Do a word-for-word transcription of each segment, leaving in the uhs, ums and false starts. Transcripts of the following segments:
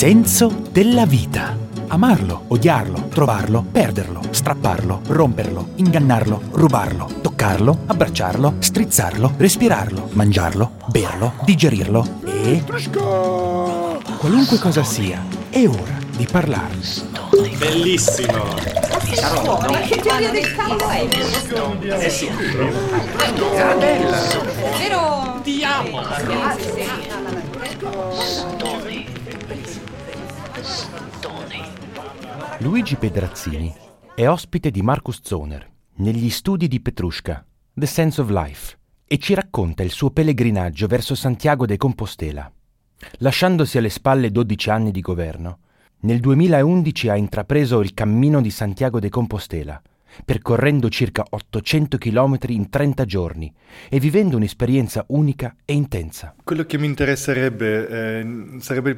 senso della vita. Amarlo, odiarlo, trovarlo, perderlo, strapparlo, romperlo, ingannarlo, rubarlo, toccarlo, abbracciarlo, strizzarlo, respirarlo, mangiarlo, berlo, digerirlo e... qualunque cosa sia, è ora di parlarne. Bellissimo! Ma che teoria del cavolo è? È sicuro? È bella! Vero? Ti amo! Grazie! Luigi Pedrazzini è ospite di Marcus Zoner negli studi di Petrushka, The Sense of Life, e ci racconta il suo pellegrinaggio verso Santiago de Compostela. Lasciandosi alle spalle dodici anni di governo, nel duemilaundici ha intrapreso il cammino di Santiago de Compostela, percorrendo circa ottocento chilometri in trenta giorni e vivendo un'esperienza unica e intensa. Quello che mi interesserebbe eh, sarebbe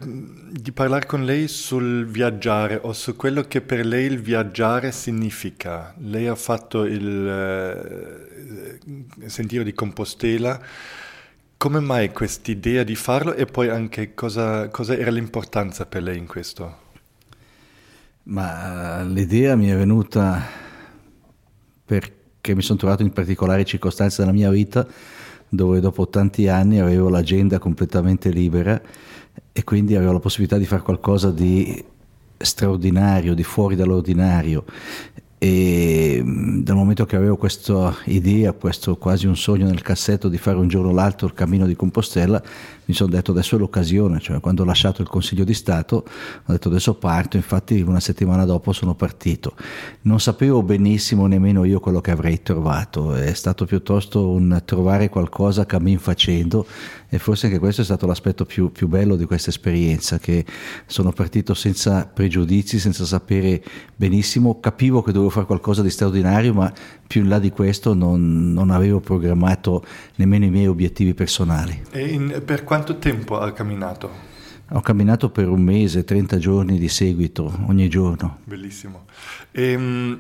di parlare con lei sul viaggiare o su quello che per lei il viaggiare significa. Lei ha fatto il eh, Sentiero di Compostela. Come mai quest'idea di farlo e poi anche cosa, cosa era l'importanza per lei in questo? Ma l'idea mi è venuta perché mi sono trovato in particolari circostanze della mia vita dove dopo tanti anni avevo l'agenda completamente libera e quindi avevo la possibilità di fare qualcosa di straordinario, di fuori dall'ordinario. E dal momento che avevo questa idea, questo quasi un sogno nel cassetto di fare un giorno o l'altro il cammino di Compostela, mi sono detto adesso è l'occasione, cioè quando ho lasciato il Consiglio di Stato ho detto adesso parto, infatti una settimana dopo sono partito. Non sapevo benissimo nemmeno io quello che avrei trovato, è stato piuttosto un trovare qualcosa cammin facendo e forse anche questo è stato l'aspetto più, più bello di questa esperienza, che sono partito senza pregiudizi, senza sapere benissimo, capivo che dovevo fare qualcosa di straordinario, ma più in là di questo non, non avevo programmato nemmeno i miei obiettivi personali. E in, per quanto tempo ha camminato? Ho camminato per un mese, trenta giorni di seguito, ogni giorno. Bellissimo. E,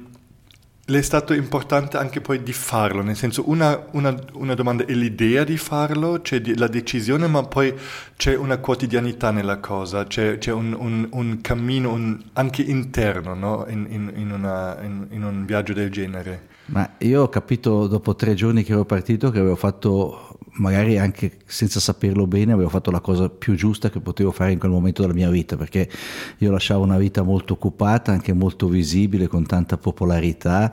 le è stato importante anche poi di farlo, nel senso una, una, una domanda è l'idea di farlo, c'è cioè la decisione, ma poi c'è una quotidianità nella cosa, c'è, c'è un, un, un cammino un, anche interno, no? in, in, in, una, in, in un viaggio del genere. Ma io ho capito dopo tre giorni che ero partito che avevo fatto, magari anche senza saperlo bene, avevo fatto la cosa più giusta che potevo fare in quel momento della mia vita, perché io lasciavo una vita molto occupata, anche molto visibile, con tanta popolarità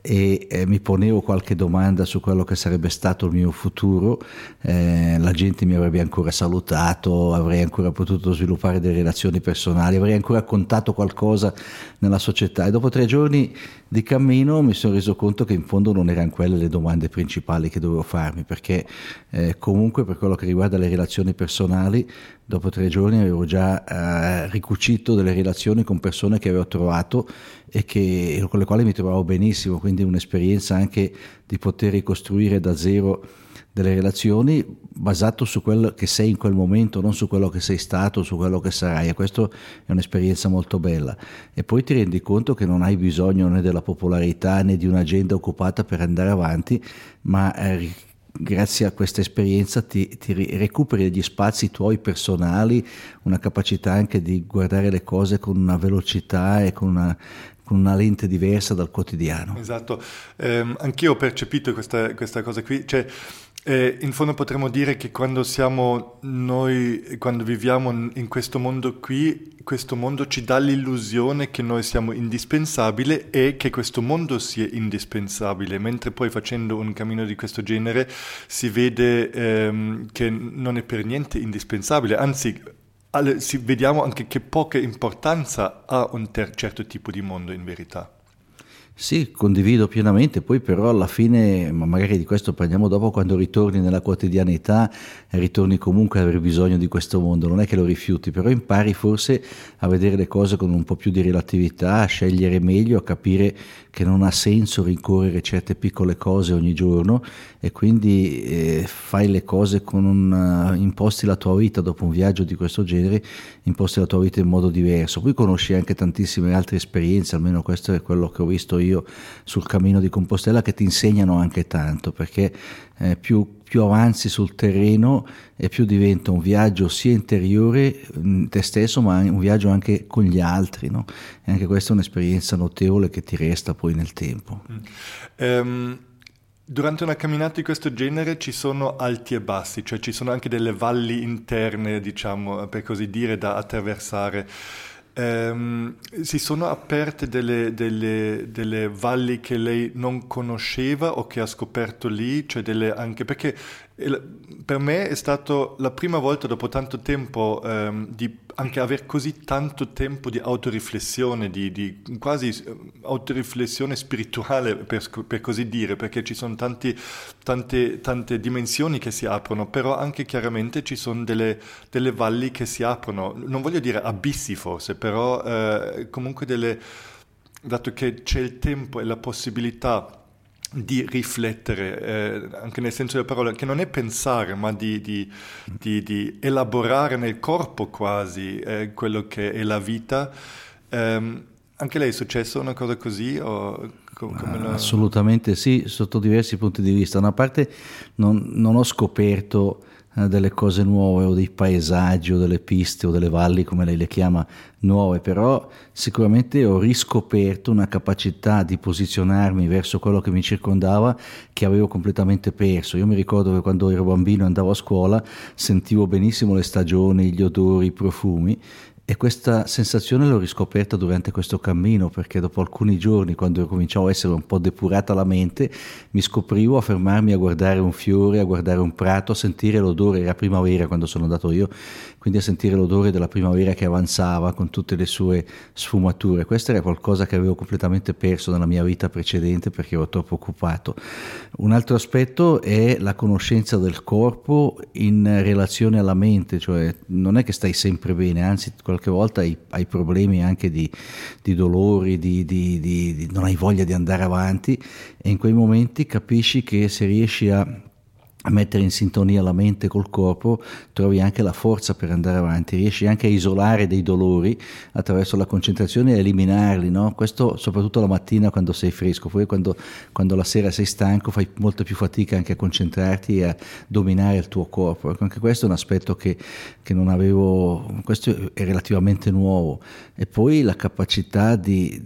e eh, mi ponevo qualche domanda su quello che sarebbe stato il mio futuro, eh, la gente mi avrebbe ancora salutato, avrei ancora potuto sviluppare delle relazioni personali, avrei ancora contato qualcosa nella società e dopo tre giorni di cammino mi sono reso conto che in fondo non erano quelle le domande principali che dovevo farmi, perché eh, comunque per quello che riguarda le relazioni personali dopo tre giorni avevo già eh, ricucito delle relazioni con persone che avevo trovato e che, con le quali mi trovavo benissimo, quindi un'esperienza anche di poter ricostruire da zero delle relazioni basato su quello che sei in quel momento, non su quello che sei stato, su quello che sarai, e questo è un'esperienza molto bella. E poi ti rendi conto che non hai bisogno né della popolarità né di un'agenda occupata per andare avanti, ma eh, grazie a questa esperienza ti, ti recuperi degli spazi tuoi personali, una capacità anche di guardare le cose con una velocità e con una con una lente diversa dal quotidiano. Esatto, eh, anch'io ho percepito questa, questa cosa qui, cioè eh, in fondo potremmo dire che quando siamo noi, quando viviamo in questo mondo qui, questo mondo ci dà l'illusione che noi siamo indispensabili e che questo mondo sia indispensabile, mentre poi facendo un cammino di questo genere si vede ehm, che non è per niente indispensabile, anzi... Allora, sì, vediamo anche che poca importanza ha un ter- certo tipo di mondo in verità. Sì, condivido pienamente, poi però alla fine, ma magari di questo parliamo dopo, quando ritorni nella quotidianità, ritorni comunque ad aver bisogno di questo mondo, non è che lo rifiuti, però impari forse a vedere le cose con un po' più di relatività, a scegliere meglio, a capire che non ha senso rincorrere certe piccole cose ogni giorno e quindi eh, fai le cose con un, imposti la tua vita dopo un viaggio di questo genere, imposti la tua vita in modo diverso. Poi conosci anche tantissime altre esperienze, almeno questo è quello che ho visto io io sul cammino di Compostela, che ti insegnano anche tanto, perché eh, più più avanzi sul terreno e più diventa un viaggio sia interiore te stesso, ma un viaggio anche con gli altri, no? E anche questa è un'esperienza notevole che ti resta poi nel tempo. Mm. Um, durante una camminata di questo genere ci sono alti e bassi, cioè ci sono anche delle valli interne, diciamo, per così dire, da attraversare. Um, si sono aperte delle, delle, delle valli che lei non conosceva o che ha scoperto lì, cioè delle anche, perché per me è stato la prima volta dopo tanto tempo um, di anche aver così tanto tempo di autoriflessione, di, di quasi autoriflessione spirituale, per, per così dire, perché ci sono tanti, tante, tante dimensioni che si aprono, però anche chiaramente ci sono delle, delle valli che si aprono, non voglio dire abissi forse, però eh, comunque delle, dato che c'è il tempo e la possibilità di riflettere, eh, anche nel senso della parola, che non è pensare, ma di, di, di, di elaborare nel corpo quasi eh, quello che è la vita. Eh, anche lei è successo una cosa così? O com- come la... Assolutamente sì, sotto diversi punti di vista. Da una parte non, non ho scoperto eh, delle cose nuove o dei paesaggi o delle piste o delle valli, come lei le chiama, nuove, però sicuramente ho riscoperto una capacità di posizionarmi verso quello che mi circondava che avevo completamente perso. Io mi ricordo che quando ero bambino e andavo a scuola sentivo benissimo le stagioni, gli odori, i profumi, e questa sensazione l'ho riscoperta durante questo cammino, perché dopo alcuni giorni, quando cominciavo a essere un po' depurata la mente, mi scoprivo a fermarmi a guardare un fiore, a guardare un prato, a sentire l'odore. Era primavera quando sono andato io, quindi a sentire l'odore della primavera che avanzava con tutte le sue sfumature. Questo era qualcosa che avevo completamente perso nella mia vita precedente, perché ero troppo occupato. Un altro aspetto è la conoscenza del corpo in relazione alla mente, cioè non è che stai sempre bene, anzi qualche volta hai, hai problemi anche di, di dolori, di, di, di, di, non hai voglia di andare avanti, e in quei momenti capisci che se riesci a a mettere in sintonia la mente col corpo trovi anche la forza per andare avanti, riesci anche a isolare dei dolori attraverso la concentrazione e eliminarli, no? Questo soprattutto la mattina quando sei fresco, poi quando, quando la sera sei stanco fai molta più fatica anche a concentrarti e a dominare il tuo corpo. Anche questo è un aspetto che, che non avevo, questo è relativamente nuovo. E poi la capacità di,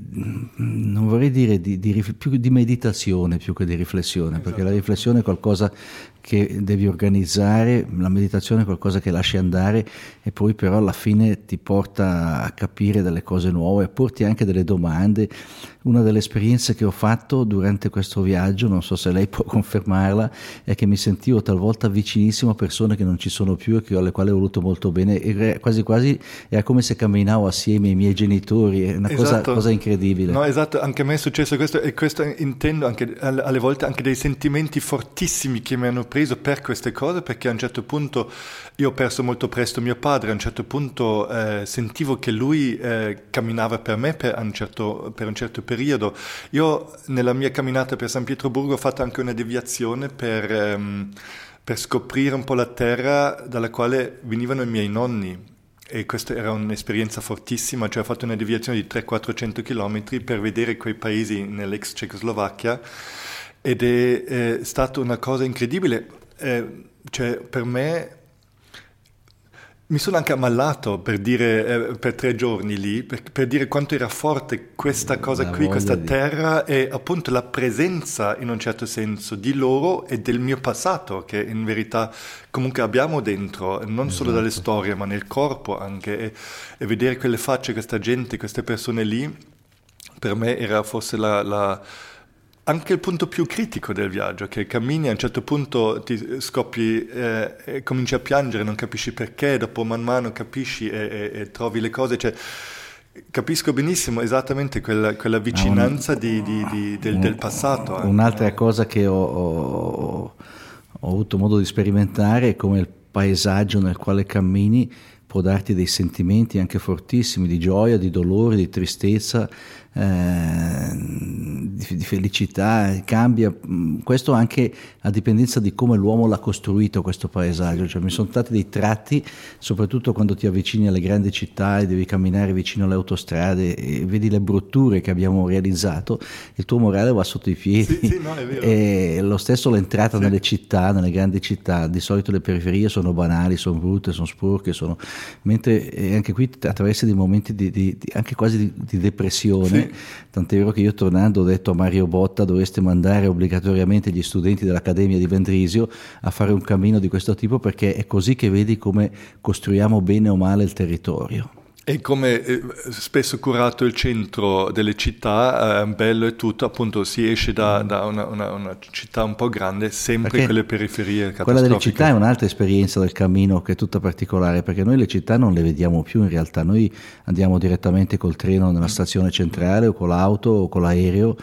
non vorrei dire di, di, più di meditazione più che di riflessione, esatto. Perché la riflessione è qualcosa che devi organizzare, la meditazione è qualcosa che lasci andare e poi però alla fine ti porta a capire delle cose nuove, a porti anche delle domande. Una delle esperienze che ho fatto durante questo viaggio, non so se lei può confermarla, è che mi sentivo talvolta vicinissimo a persone che non ci sono più e che, alle quali ho voluto molto bene, e quasi quasi era come se camminavo assieme ai miei genitori, è una esatto. cosa, cosa incredibile. No, esatto, anche a me è successo questo, e questo intendo anche alle volte anche dei sentimenti fortissimi che mi hanno preso per queste cose, perché a un certo punto io ho perso molto presto mio padre, a un certo punto eh, sentivo che lui eh, camminava per me per un certo, per un certo periodo. Io nella mia camminata per San Pietroburgo ho fatto anche una deviazione per, ehm, per scoprire un po' la terra dalla quale venivano i miei nonni, e questa era un'esperienza fortissima, cioè ho fatto una deviazione di trecento quattrocento chilometri per vedere quei paesi nell'ex Cecoslovacchia, ed è, è stata una cosa incredibile, eh, cioè per me mi sono anche ammalato per dire eh, per tre giorni lì, per, per dire quanto era forte questa cosa qui, questa terra, e appunto la presenza in un certo senso di loro e del mio passato, che in verità comunque abbiamo dentro, non solo dalle storie ma nel corpo anche, e, e vedere quelle facce, questa gente, queste persone lì, per me era forse la, la anche il punto più critico del viaggio, che cammini, a un certo punto ti scoppi eh, e cominci a piangere, non capisci perché, dopo man mano capisci e, e, e trovi le cose, cioè capisco benissimo esattamente quella, quella vicinanza ah, un, di, di, di, del, un, del passato. Un'altra eh. cosa che ho, ho, ho avuto modo di sperimentare è come il paesaggio nel quale cammini può darti dei sentimenti anche fortissimi di gioia, di dolore, di tristezza, eh, di, di felicità, cambia. Questo anche a dipendenza di come l'uomo l'ha costruito questo paesaggio, cioè mi sono stati dei tratti, soprattutto quando ti avvicini alle grandi città e devi camminare vicino alle autostrade e vedi le brutture che abbiamo realizzato, il tuo morale va sotto i piedi. Sì, sì, no, è vero. E lo stesso l'entrata sì. nelle città, nelle grandi città, di solito le periferie sono banali, sono brutte, sono sporche, sono... mentre eh, anche qui attraversi dei momenti di, di, di, anche quasi di, di depressione, sì. tant'è vero che io tornando ho detto a Mario Botta: dovreste mandare obbligatoriamente gli studenti dell'Accademia di Vendrisio a fare un cammino di questo tipo, perché è così che vedi come costruiamo bene o male il territorio. E come eh, spesso curato il centro delle città, eh, bello e tutto, appunto si esce da, da una, una, una città un po' grande, sempre perché quelle periferie catastrofiche. Quella delle città è un'altra esperienza del cammino che è tutta particolare, perché noi le città non le vediamo più in realtà, noi andiamo direttamente col treno nella stazione centrale o con l'auto o con l'aereo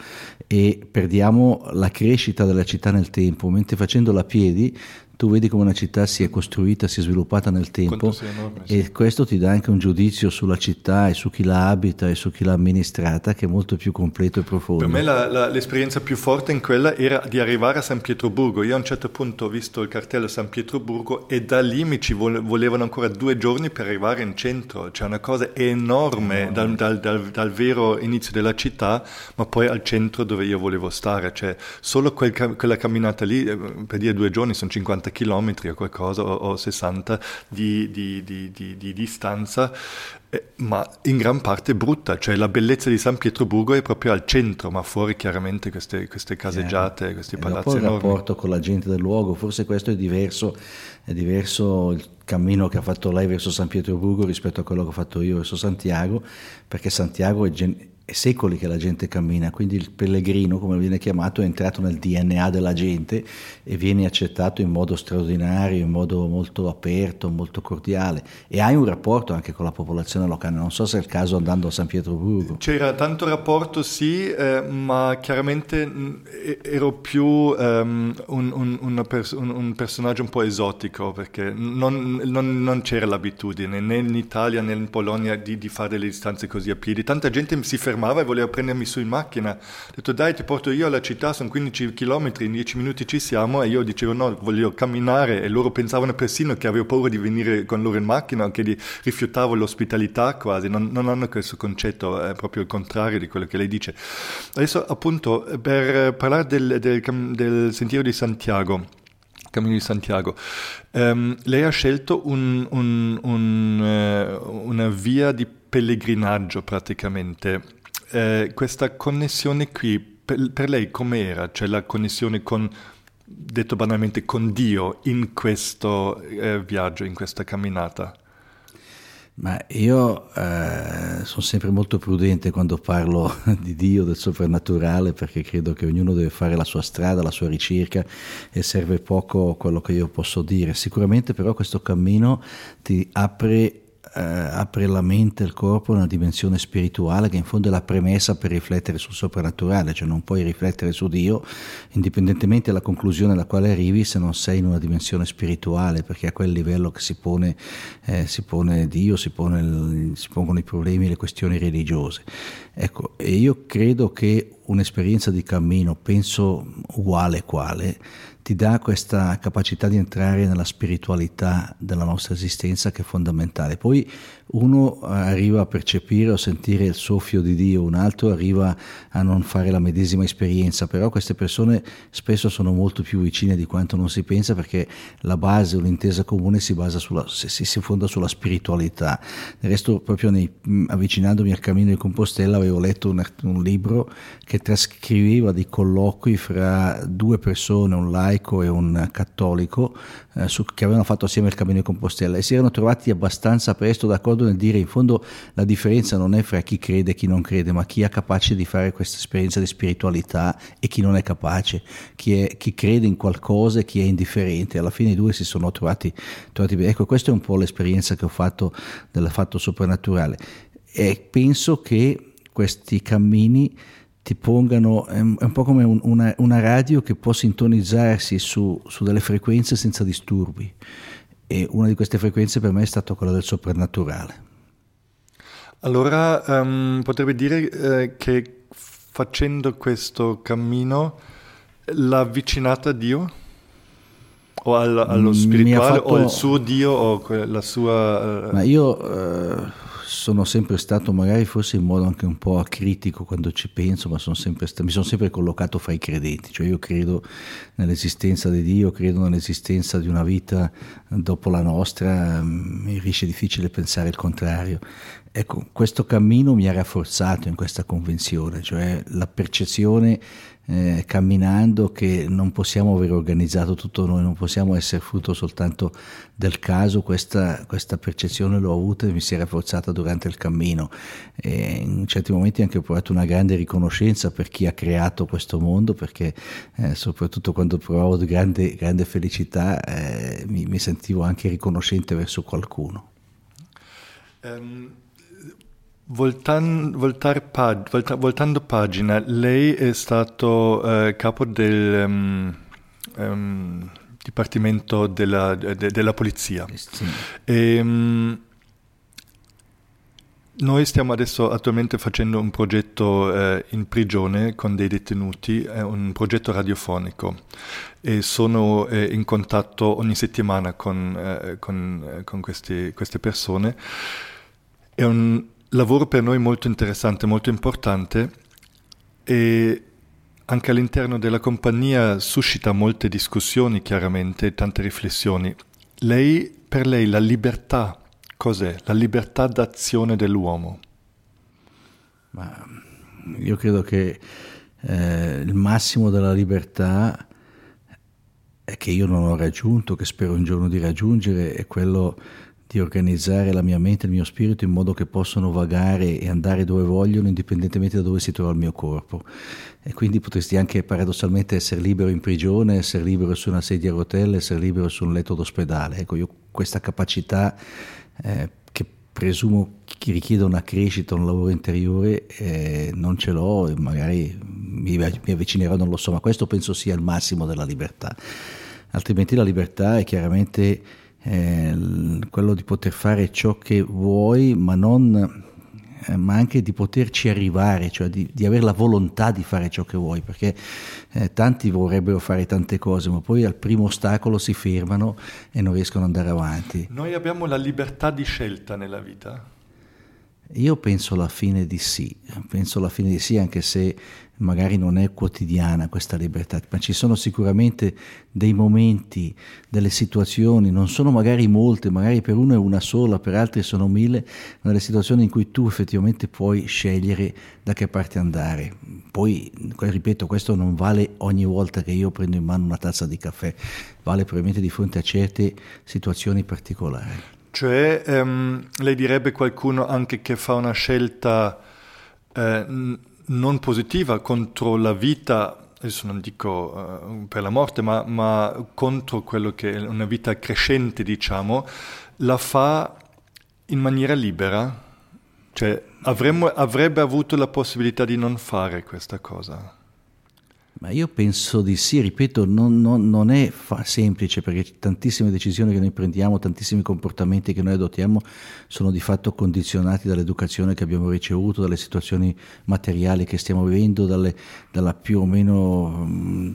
e perdiamo la crescita della città nel tempo, mentre facendola a piedi tu vedi come una città si è costruita, si è sviluppata nel tempo, enorme, sì. e questo ti dà anche un giudizio sulla città e su chi la abita e su chi l'ha amministrata, che è molto più completo e profondo. Per me la, la, l'esperienza più forte in quella era di arrivare a San Pietroburgo. Io a un certo punto ho visto il cartello San Pietroburgo e da lì mi ci volevano ancora due giorni per arrivare in centro. C'è cioè una cosa enorme no. dal, dal, dal, dal vero inizio della città, ma poi al centro dove io volevo stare. Cioè, solo quel, quella camminata lì, per dire due giorni, sono cinquanta chilometri o qualcosa, o sessanta di, di, di, di, di distanza, eh, ma in gran parte brutta. Cioè la bellezza di San Pietroburgo è proprio al centro, ma fuori chiaramente queste, queste caseggiate, yeah. questi e palazzi enormi. Il rapporto con la gente del luogo, forse questo è diverso, è diverso il cammino che ha fatto lei verso San Pietroburgo rispetto a quello che ho fatto io verso Santiago, perché Santiago è gen- secoli che la gente cammina, quindi il pellegrino, come viene chiamato, è entrato nel D N A della gente e viene accettato in modo straordinario, in modo molto aperto, molto cordiale, e hai un rapporto anche con la popolazione locale. Non so se è il caso andando a San Pietroburgo. C'era tanto rapporto, sì, eh, ma chiaramente ero più um, un, un, una pers- un, un personaggio un po' esotico, perché non, non, non c'era l'abitudine né in Italia né in Polonia di, di fare delle distanze così a piedi. Tanta gente si ferma e voleva prendermi su in macchina. Ho detto: dai, ti porto io alla città, sono quindici chilometri, in dieci minuti ci siamo. E io dicevo no, voglio camminare, e loro pensavano persino che avevo paura di venire con loro in macchina, anche di rifiutavo l'ospitalità quasi. Non, non hanno questo concetto, è proprio il contrario di quello che lei dice. Adesso appunto per parlare del, del, del sentiero di Santiago, Cammino di Santiago, um, lei ha scelto un, un, un, uh, una via di pellegrinaggio praticamente. Eh, questa connessione qui per, per lei com'era? Cioè la connessione con, detto banalmente, con Dio in questo eh, viaggio, in questa camminata? Ma io eh, sono sempre molto prudente quando parlo di Dio, del soprannaturale, perché credo che ognuno deve fare la sua strada, la sua ricerca, e serve poco quello che io posso dire. Sicuramente però questo cammino ti apre Uh, apre la mente e il corpo una dimensione spirituale che in fondo è la premessa per riflettere sul soprannaturale, cioè non puoi riflettere su Dio indipendentemente dalla conclusione alla quale arrivi se non sei in una dimensione spirituale, perché a quel livello che si pone, eh, si pone Dio, si, pone il, si pongono i problemi, le questioni religiose. Ecco, e io credo che un'esperienza di cammino, penso uguale quale, ti dà questa capacità di entrare nella spiritualità della nostra esistenza, che è fondamentale. Poi uno arriva a percepire o sentire il soffio di Dio, un altro arriva a non fare la medesima esperienza, però queste persone spesso sono molto più vicine di quanto non si pensa, perché la base, un'intesa comune si basa sulla, si, si fonda sulla spiritualità. Del resto proprio nei, avvicinandomi al Cammino di Compostela avevo letto un, un libro che trascriveva dei colloqui fra due persone, un laico e un cattolico, eh, su, che avevano fatto assieme il Cammino di Compostela, e si erano trovati abbastanza presto d'accordo nel dire: in fondo la differenza non è fra chi crede e chi non crede, ma chi è capace di fare questa esperienza di spiritualità e chi non è capace, chi, è, chi crede in qualcosa e chi è indifferente. Alla fine i due si sono trovati, trovati bene. Ecco, questa è un po' l'esperienza che ho fatto del fatto soprannaturale, e penso che questi cammini ti pongano, è un po' come un, una, una radio che può sintonizzarsi su, su delle frequenze senza disturbi, e una di queste frequenze per me è stata quella del soprannaturale. Allora um, potrebbe dire eh, che facendo questo cammino l'ha avvicinata a Dio? O al, allo spirituale, fatto... o al suo Dio, o la sua... Ma io eh, sono sempre stato, magari forse in modo anche un po' acritico quando ci penso, ma sono sempre sta... mi sono sempre collocato fra i credenti, cioè io credo nell'esistenza di Dio, credo nell'esistenza di una vita dopo la nostra, mi riesce difficile pensare il contrario. Ecco, questo cammino mi ha rafforzato in questa convinzione, cioè la percezione Eh, camminando che non possiamo aver organizzato tutto noi, non possiamo essere frutto soltanto del caso. Questa, questa percezione l'ho avuta e mi si è rafforzata durante il cammino, e in certi momenti anche ho provato una grande riconoscenza per chi ha creato questo mondo, perché eh, soprattutto quando provavo grande, grande felicità eh, mi, mi sentivo anche riconoscente verso qualcuno. um. Voltan, voltar pag, volta, voltando pagina, lei è stato eh, capo del um, um, Dipartimento della, de, della Polizia. Sì. E, um, noi stiamo adesso attualmente facendo un progetto eh, in prigione con dei detenuti, è un progetto radiofonico, e sono eh, in contatto ogni settimana con, eh, con, eh, con questi, queste persone. È un lavoro per noi molto interessante, molto importante, e anche all'interno della compagnia suscita molte discussioni, chiaramente, tante riflessioni. Lei, per lei la libertà, cos'è? La libertà d'azione dell'uomo? Ma io credo che eh, il massimo della libertà, che io non ho raggiunto, che spero un giorno di raggiungere, è quello di organizzare la mia mente e il mio spirito in modo che possano vagare e andare dove vogliono, indipendentemente da dove si trova il mio corpo. E quindi potresti anche paradossalmente essere libero in prigione, essere libero su una sedia a rotelle, essere libero su un letto d'ospedale. Ecco, io questa capacità eh, che presumo che richieda una crescita, un lavoro interiore, eh, non ce l'ho, e magari mi, mi avvicinerò, non lo so, ma questo penso sia il massimo della libertà. Altrimenti la libertà è chiaramente... Eh, quello di poter fare ciò che vuoi, ma non eh, ma anche di poterci arrivare, cioè di, di avere la volontà di fare ciò che vuoi, perché eh, tanti vorrebbero fare tante cose, ma poi al primo ostacolo si fermano e non riescono ad andare avanti. Noi abbiamo la libertà di scelta nella vita? Io penso alla fine di sì, penso alla fine di sì, anche se magari non è quotidiana questa libertà, ma ci sono sicuramente dei momenti, delle situazioni, non sono magari molte, magari per uno è una sola, per altri sono mille, ma delle situazioni in cui tu effettivamente puoi scegliere da che parte andare. Poi, ripeto, questo non vale ogni volta che io prendo in mano una tazza di caffè, vale probabilmente di fronte a certe situazioni particolari. Cioè, ehm, lei direbbe qualcuno anche che fa una scelta... Eh, non positiva contro la vita, adesso non dico uh, per la morte, ma, ma contro quello che è una vita crescente, diciamo, la fa in maniera libera? Cioè avremmo, avrebbe avuto la possibilità di non fare questa cosa? Ma io penso di sì, ripeto, non, non, non è fa- semplice, perché tantissime decisioni che noi prendiamo, tantissimi comportamenti che noi adottiamo sono di fatto condizionati dall'educazione che abbiamo ricevuto, dalle situazioni materiali che stiamo vivendo, dalle, dalla più o meno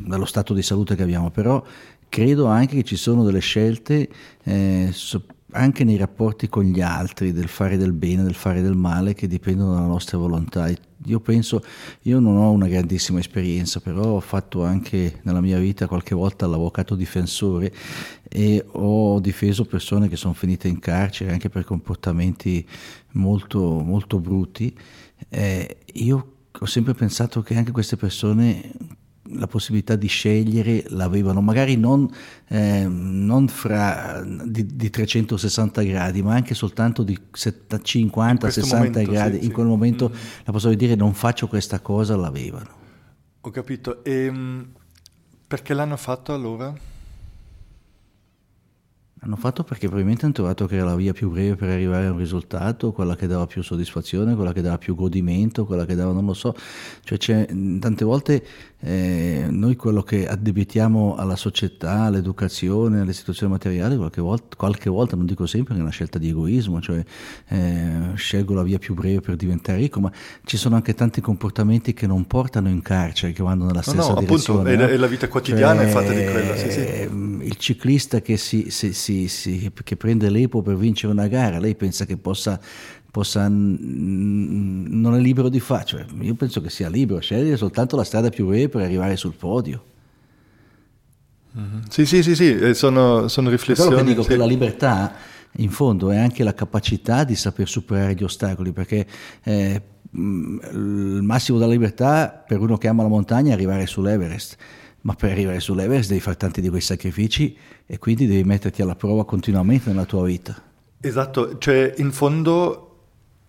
dallo stato di salute che abbiamo, però credo anche che ci sono delle scelte eh, so- anche nei rapporti con gli altri, del fare del bene, del fare del male, che dipendono dalla nostra volontà. Io penso, io non ho una grandissima esperienza, però ho fatto anche nella mia vita qualche volta l'avvocato difensore e ho difeso persone che sono finite in carcere anche per comportamenti molto, molto brutti. Eh, io ho sempre pensato che anche queste persone la possibilità di scegliere l'avevano, magari non, eh, non fra di, di trecentosessanta gradi, ma anche soltanto di cinquanta sessanta gradi. Sì, in quel sì. momento mm. la possibilità di dire non faccio questa cosa l'avevano. Ho capito. E perché l'hanno fatto allora? Hanno fatto perché probabilmente hanno trovato che era la via più breve per arrivare a un risultato, quella che dava più soddisfazione, quella che dava più godimento, quella che dava, non lo so, cioè c'è, tante volte eh, noi quello che addebitiamo alla società, all'educazione, alle situazioni materiali, qualche volta, qualche volta non dico sempre, è una scelta di egoismo, cioè eh, scelgo la via più breve per diventare ricco, ma ci sono anche tanti comportamenti che non portano in carcere, che vanno nella stessa no, no, direzione. Appunto, no? è, la, è la vita quotidiana cioè, è fatta di quella. Sì, sì. Il ciclista che si, si, si, si che prende l'Epo per vincere una gara, lei pensa che possa possa n- non è libero di fare, cioè, io penso che sia libero, scegliere soltanto la strada più breve per arrivare sul podio. Mm-hmm. Sì, sì, sì, sì, sono, sono riflessioni. Quello che dico sì. Che la libertà in fondo è anche la capacità di saper superare gli ostacoli, perché eh, il massimo della libertà per uno che ama la montagna è arrivare sull'Everest, ma per arrivare sull'Everest devi fare tanti di quei sacrifici e quindi devi metterti alla prova continuamente nella tua vita. Esatto, cioè in fondo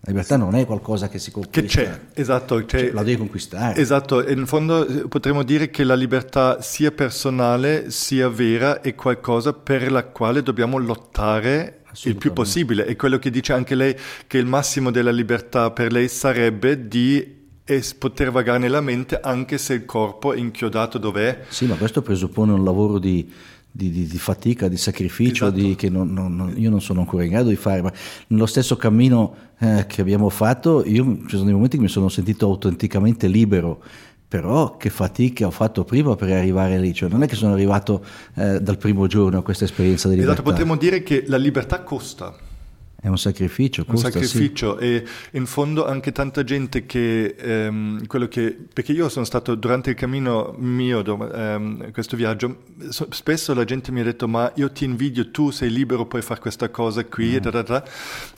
la libertà non è qualcosa che si conquista, che c'è, esatto, cioè, la devi conquistare. Esatto, in fondo potremmo dire che la libertà sia personale sia vera è qualcosa per la quale dobbiamo lottare il più possibile. E quello che dice anche lei, che il massimo della libertà per lei sarebbe di e poter vagare nella mente anche se il corpo è inchiodato dov'è. Sì, ma questo presuppone un lavoro di, di, di, di fatica, di sacrificio, esatto. di, che non, non, io non sono ancora in grado di fare, ma nello stesso cammino eh, che abbiamo fatto, io ci sono dei momenti che mi sono sentito autenticamente libero, però che fatica ho fatto prima per arrivare lì, cioè non è che sono arrivato eh, dal primo giorno a questa esperienza di libertà. Esatto, potremmo dire che la libertà costa. È un sacrificio, costa, un sacrificio sì. E in fondo anche tanta gente che ehm, quello che perché io sono stato durante il cammino mio ehm, questo viaggio so, spesso la gente mi ha detto ma io ti invidio, tu sei libero, puoi fare questa cosa qui mm. e, da da da.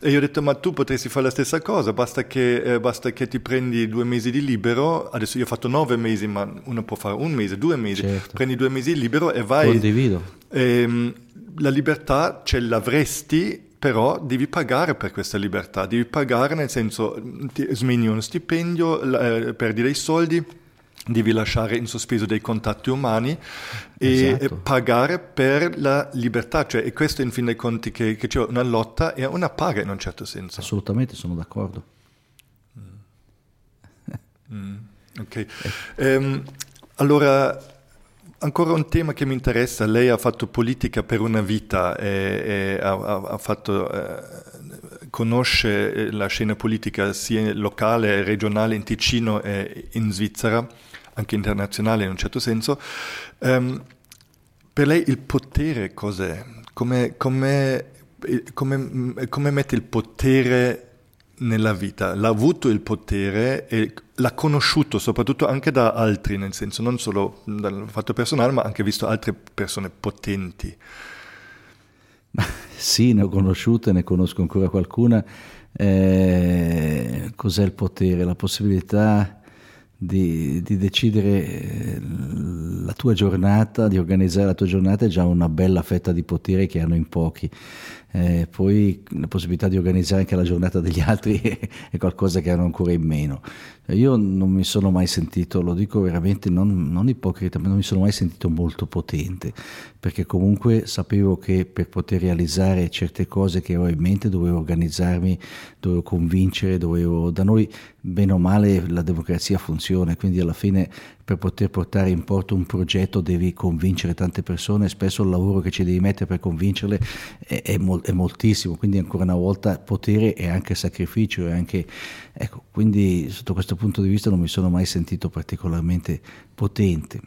E io ho detto ma tu potresti fare la stessa cosa, basta che eh, basta che ti prendi due mesi di libero. Adesso io ho fatto nove mesi, ma uno può fare un mese, due mesi, certo. Prendi due mesi di libero e vai. Condivido. Ehm, la libertà ce l'avresti, però devi pagare per questa libertà, devi pagare nel senso ti sminui uno stipendio, eh, perdi dei soldi, devi lasciare in sospeso dei contatti umani e esatto. Pagare per la libertà, cioè e questo in fin dei conti che, che c'è una lotta e una paga in un certo senso. Assolutamente, sono d'accordo. Mm. Mm. Ok, ehm, allora... Ancora un tema che mi interessa, lei ha fatto politica per una vita e, e ha, ha fatto, eh, conosce la scena politica sia locale, regionale in Ticino e in Svizzera, anche internazionale in un certo senso. Um, per lei il potere cos'è? Come, come, come, come mette il potere nella vita? L'ha avuto il potere e l'ha conosciuto soprattutto anche da altri, nel senso non solo dal fatto personale ma anche visto altre persone potenti. Sì, ne ho conosciute, ne conosco ancora qualcuna. Eh, cos'è il potere? La possibilità di, di decidere la tua giornata, di organizzare la tua giornata è già una bella fetta di potere che hanno in pochi. Eh, poi la possibilità di organizzare anche la giornata degli altri è qualcosa che hanno ancora in meno. Io non mi sono mai sentito, lo dico veramente non, non ipocrita, ma non mi sono mai sentito molto potente, perché comunque sapevo che per poter realizzare certe cose che avevo in mente dovevo organizzarmi, dovevo convincere, dovevo, da noi bene o male la democrazia funziona, quindi alla fine per poter portare in porto un progetto devi convincere tante persone, spesso il lavoro che ci devi mettere per convincerle è, è molto è moltissimo, quindi ancora una volta potere e anche sacrificio e anche ecco, quindi sotto questo punto di vista non mi sono mai sentito particolarmente potente,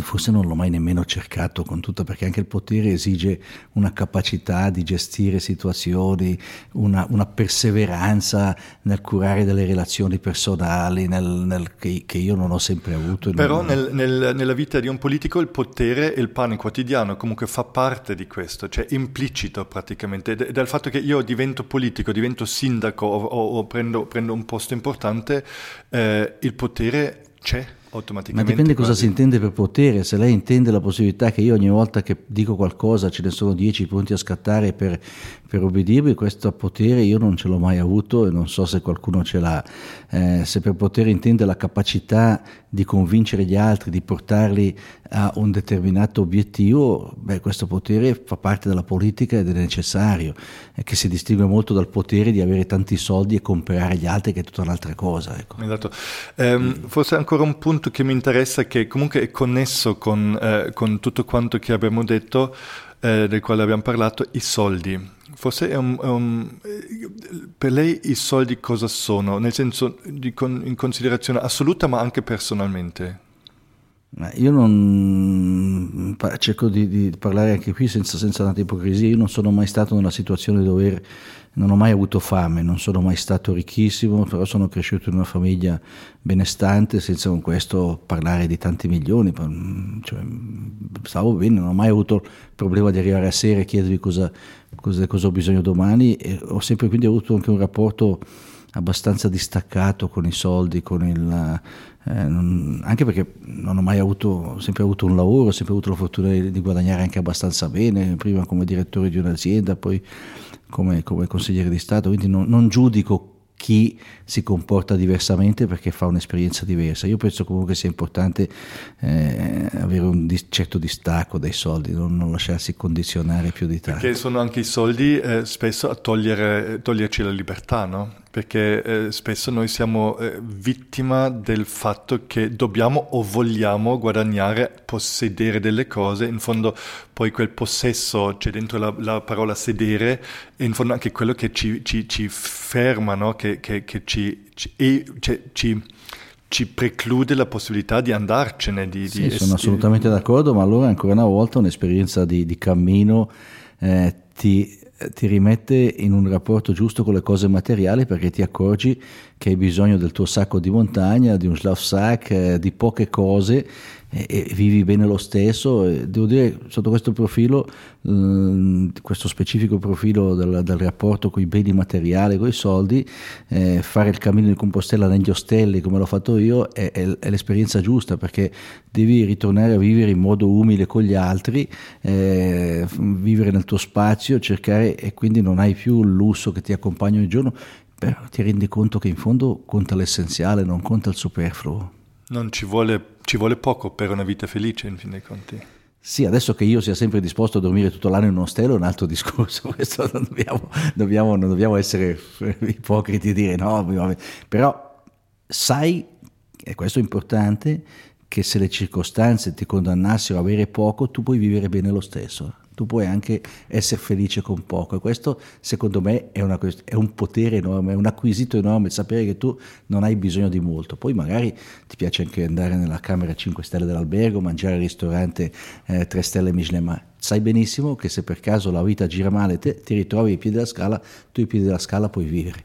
forse non l'ho mai nemmeno cercato con tutto, perché anche il potere esige una capacità di gestire situazioni, una, una perseveranza nel curare delle relazioni personali nel, nel, che, che io non ho sempre avuto. Però non... nel, nel, nella vita di un politico il potere e il pane quotidiano comunque fa parte di questo, cioè implicito praticamente, d- dal fatto che io divento politico, divento sindaco o, o, o prendo, prendo un posto importante, eh, il potere c'è. Ma dipende cosa si intende per potere. Se lei intende la possibilità che io ogni volta che dico qualcosa ce ne sono dieci punti a scattare per per obbedirvi. Questo potere io non ce l'ho mai avuto e non so se qualcuno ce l'ha. Eh, se per potere intende la capacità di convincere gli altri, di portarli a un determinato obiettivo, beh, questo potere fa parte della politica ed è necessario, eh, che si distingue molto dal potere di avere tanti soldi e comprare gli altri, che è tutta un'altra cosa. Ecco. Esatto. Eh, mm. Forse ancora un punto che mi interessa, che comunque è connesso con, eh, con tutto quanto che abbiamo detto, eh, del quale abbiamo parlato, i soldi. Forse è un, è un, per lei i soldi cosa sono? Nel senso di con, in considerazione assoluta, ma anche personalmente. Io non cerco di, di parlare anche qui senza, senza tanta ipocrisia. Io non sono mai stato nella situazione di dover, non ho mai avuto fame, non sono mai stato ricchissimo, però sono cresciuto in una famiglia benestante, senza con questo parlare di tanti milioni, cioè, stavo bene, non ho mai avuto il problema di arrivare a sera e chiedervi cosa, cosa, cosa ho bisogno domani, e ho sempre quindi avuto anche un rapporto abbastanza distaccato con i soldi, con il... Eh, non, anche perché non ho mai avuto, ho sempre avuto un lavoro, ho sempre avuto la fortuna di, di guadagnare anche abbastanza bene, prima come direttore di un'azienda, poi come, come consigliere di Stato, quindi non, non giudico chi si comporta diversamente perché fa un'esperienza diversa. Io penso comunque sia importante eh, avere un di- certo distacco dai soldi, non, non lasciarsi condizionare più di tanto. Perché sono anche i soldi eh, spesso a togliere, toglierci la libertà, no? Perché eh, spesso noi siamo eh, vittima del fatto che dobbiamo o vogliamo guadagnare, possedere delle cose. In fondo poi quel possesso c'è, cioè dentro la, la parola sedere, e in fondo anche quello che ci, ci, ci ferma, no? che, che, che ci, ci, e, cioè, ci, ci preclude la possibilità di andarcene. Di, sì, di sono est- assolutamente d'accordo, ma allora ancora una volta un'esperienza di, di cammino eh, ti... ti rimette in un rapporto giusto con le cose materiali, perché ti accorgi che hai bisogno del tuo sacco di montagna, di un schlafsack, eh, di poche cose, e, e vivi bene lo stesso. E devo dire, sotto questo profilo, eh, questo specifico profilo del, del rapporto con i beni materiali, con i soldi, eh, fare il cammino di Compostela negli ostelli come l'ho fatto io è, è, è l'esperienza giusta, perché devi ritornare a vivere in modo umile con gli altri, eh, vivere nel tuo spazio, cercare, e quindi non hai più il lusso che ti accompagna ogni giorno, però ti rendi conto che in fondo conta l'essenziale, non conta il superfluo. Non ci vuole, ci vuole poco per una vita felice, in fin dei conti. Sì, adesso che io sia sempre disposto a dormire tutto l'anno in un ostello è un altro discorso, questo non dobbiamo, dobbiamo, non dobbiamo essere ipocriti e dire no, vabbè. Però sai, e questo è importante, che se le circostanze ti condannassero a avere poco, tu puoi vivere bene lo stesso. Tu puoi anche essere felice con poco, e questo secondo me è, una, è un potere enorme, è un acquisito enorme, sapere che tu non hai bisogno di molto. Poi magari ti piace anche andare nella camera cinque stelle dell'albergo, mangiare al ristorante eh, tre stelle Michelin, ma sai benissimo che se per caso la vita gira male te, ti ritrovi ai piedi della scala, tu ai piedi della scala puoi vivere.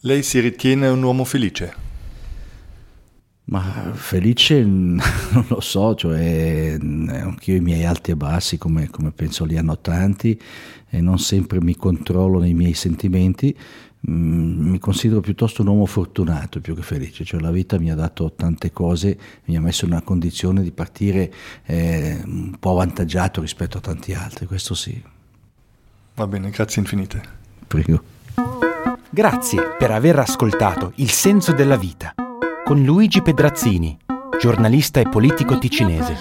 Lei si ritiene un uomo felice? Ma felice non lo so, cioè anch'io ho i miei alti e bassi, come, come penso li hanno tanti, e non sempre mi controllo nei miei sentimenti. Mi considero piuttosto un uomo fortunato più che felice, cioè la vita mi ha dato tante cose, mi ha messo in una condizione di partire eh, un po' avvantaggiato rispetto a tanti altri, questo sì. Va bene, grazie infinite. Prego. Grazie per aver ascoltato Il senso della vita con Luigi Pedrazzini, giornalista e politico ticinese.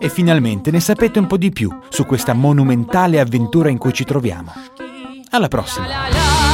E finalmente ne sapete un po' di più su questa monumentale avventura in cui ci troviamo. Alla prossima!